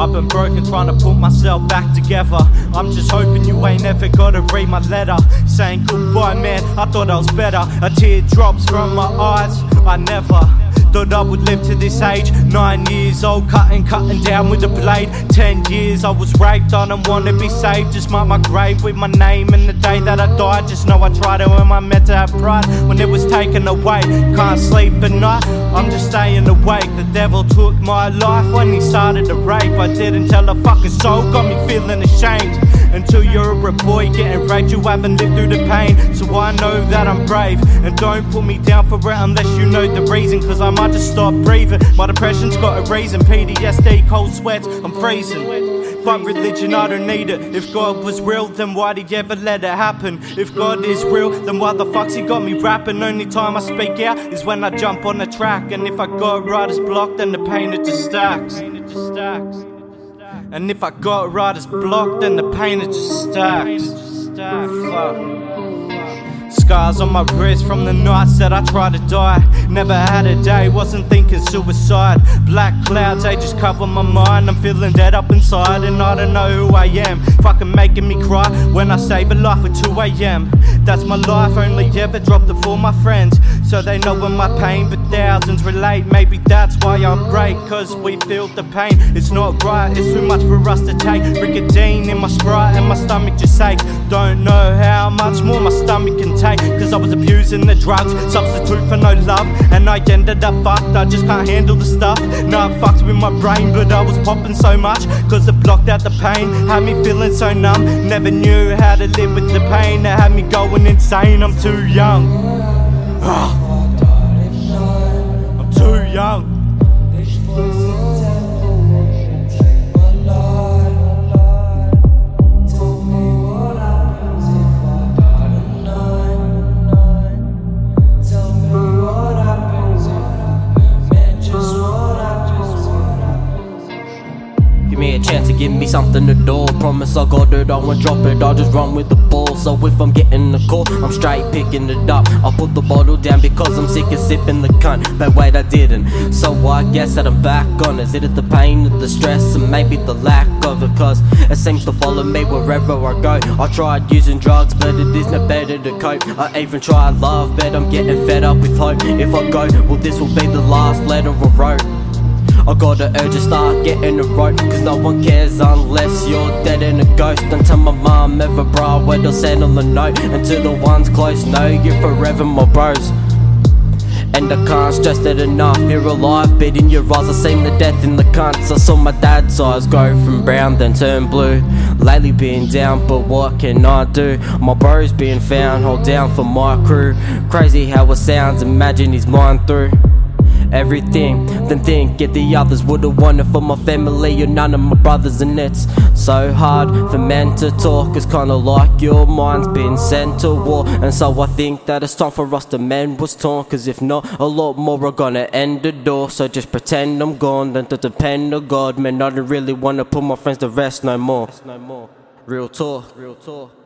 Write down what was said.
I've been broken trying to put myself back together. I'm just hoping you ain't ever gotta read my letter saying goodbye, man, I thought I was better. A tear drops from my eyes. I never thought I would live to this age. 9 years old, cutting down with a blade. 10 years I was raped, I don't wanna be saved. Just mark my grave with my name and the day that I died. Just know I tried it when I meant to have pride. When it was taken away, can't sleep at night, I'm just staying awake. The devil took my life when he started to rape. I didn't tell a fucking soul, got me feeling ashamed. Until you're a boy getting raped, you haven't lived through the pain. So I know that I'm brave, and don't put me down for it unless you know the reason. Cause I might just stop breathing, my depression's got a reason. PTSD, cold sweats, I'm freezing. Fuck religion, I don't need it. If God was real, then why'd he ever let it happen? If God is real, then why the fuck's he got me rapping? Only time I speak out is when I jump on the track. And if I got writer's block, then the pain it just stacks. And if I got writer's block, then the pain it just stacks. Fuck. Scars on my wrist from the nights that I tried to die. Never had a day, wasn't thinking suicide. Black clouds, they just cover my mind. I'm feeling dead up inside and I don't know who I am. Fucking making me cry when I save a life at 2 a.m. That's my life, only ever dropped it for my friends. So they know in my pain, but thousands relate. Maybe that's why I break, cause we feel the pain. It's not right, it's too much for us to take. Ricodine in my Sprite and my stomach just aches. Don't know how much more my stomach can take. Cause I was abusing the drugs, substitute for no love. And I ended up fucked, I just can't handle the stuff. Now it fucks with my brain, but I was popping so much. Cause it blocked out the pain, had me feeling so numb. Never knew how to live with the pain, that had me going insane. I'm too young. I'm too young. Give me something to do, promise I'll go dirt, I won't drop it, I'll just run with the ball. So if I'm getting the call, I'm straight picking it up. I'll put the bottle down because I'm sick of sipping the cunt. But wait, I didn't, so I guess that I'm back on. Is it the pain, the stress, and maybe the lack of it? Cause it seems to follow me wherever I go. I tried using drugs, but it is no better to cope. I even tried love, but I'm getting fed up with hope. If I go, well this will be the last letter I wrote. I got an urge to start getting a rope. Cause no one cares unless you're dead and a ghost. Until my mom ever brought where they'll send on the note. And to the ones close, know you're forever my bros. And I can't stress it enough, you're alive, but in your eyes I seen the death in the cunts. I saw my dad's eyes go from brown then turn blue. Lately been down, but what can I do? My bro's been found, hold down for my crew. Crazy how it sounds, imagine he's mine through everything, then think if the others would've wanted for my family or none of my brothers. And it's so hard for men to talk, it's kinda like your mind's been sent to war. And so I think that it's time for us to mend what's torn, cause if not, a lot more are gonna end the door. So just pretend I'm gone, then to depend on God. Man, I don't really wanna put my friends to rest no more. Real talk.